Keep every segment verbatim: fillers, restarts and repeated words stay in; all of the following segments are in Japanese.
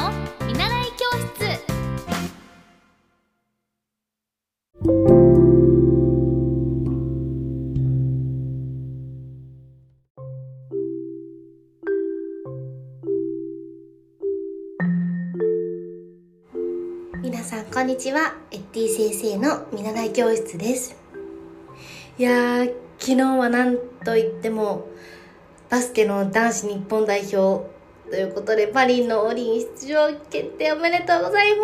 の見習い教室。皆さんこんにちは、エッティ先生の見習い教室です。いやー、昨日はなんといってもバスケの男子日本代表ということで、パリのオリン出場決定おめでとうございま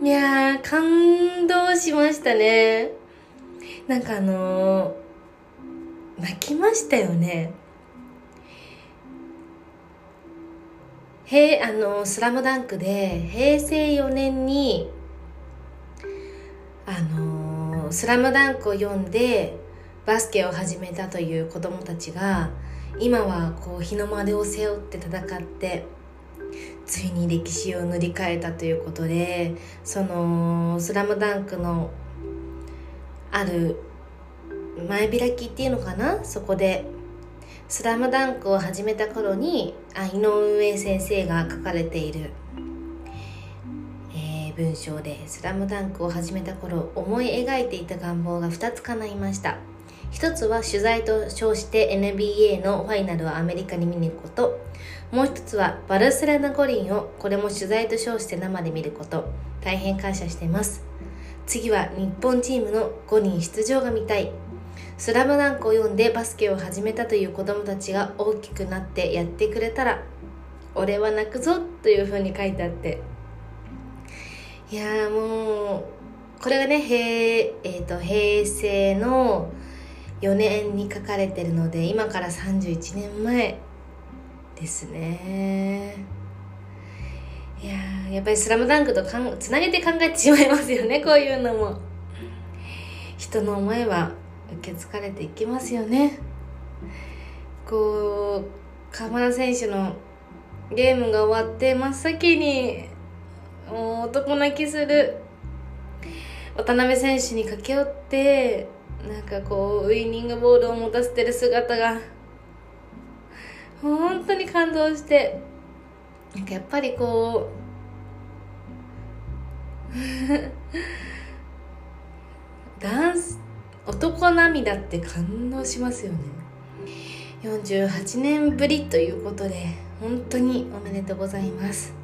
す。いやー、感動しましたね。なんかあのー、泣きましたよね。へあのー、スラムダンクでへいせいよねんにあのー、スラムダンクを読んでバスケを始めたという子どもたちが、今はこう日の丸を背負って戦ってついに歴史を塗り替えたということで、そのスラムダンクのある前開きっていうのかな、そこでスラムダンクを始めた頃に井上先生が書かれている、えー、文章で、スラムダンクを始めた頃思い描いていた願望がふたつ叶いました。一つは取材と称して エヌビーエー のファイナルをアメリカに見に行くこと、もう一つはバルセロナ五輪をこれも取材と称して生で見ること、大変感謝しています。次は日本チームのごにん出場が見たい。スラムダンクを読んでバスケを始めたという子どもたちが大きくなってやってくれたら俺は泣くぞというふうに書いてあって、いやー、もうこれがね、へ、えーと、平成のよねんに書かれてるので、今からさんじゅういちねんまえですね。いやー、やっぱりスラムダンクとかんつなげて考えてしまいますよね、こういうのも。人の思いは受け継がれていきますよね。こう、河村選手のゲームが終わって真っ先にもう男泣きする渡辺選手に駆け寄って、なんかこうウイニングボールを持たせてる姿が本当に感動して、なんかやっぱりこうダンス男涙って感動しますよね。よんじゅうはちねんぶりということで本当におめでとうございます。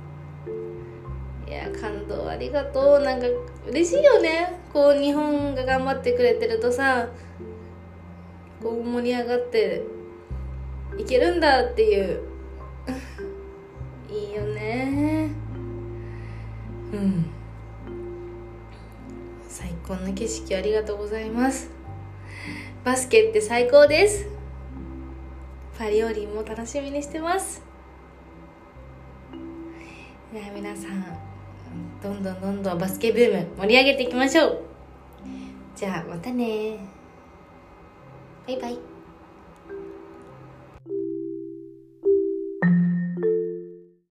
いや、感動ありがとう。なんか嬉しいよね、こう日本が頑張ってくれてるとさ、こう盛り上がっていけるんだっていういいよね。うん、最高の景色ありがとうございます。バスケって最高です。パリオリンも楽しみにしてます。いや、皆さんどんどんどんどんバスケブーム盛り上げていきましょう。じゃあまたね。バイバイ。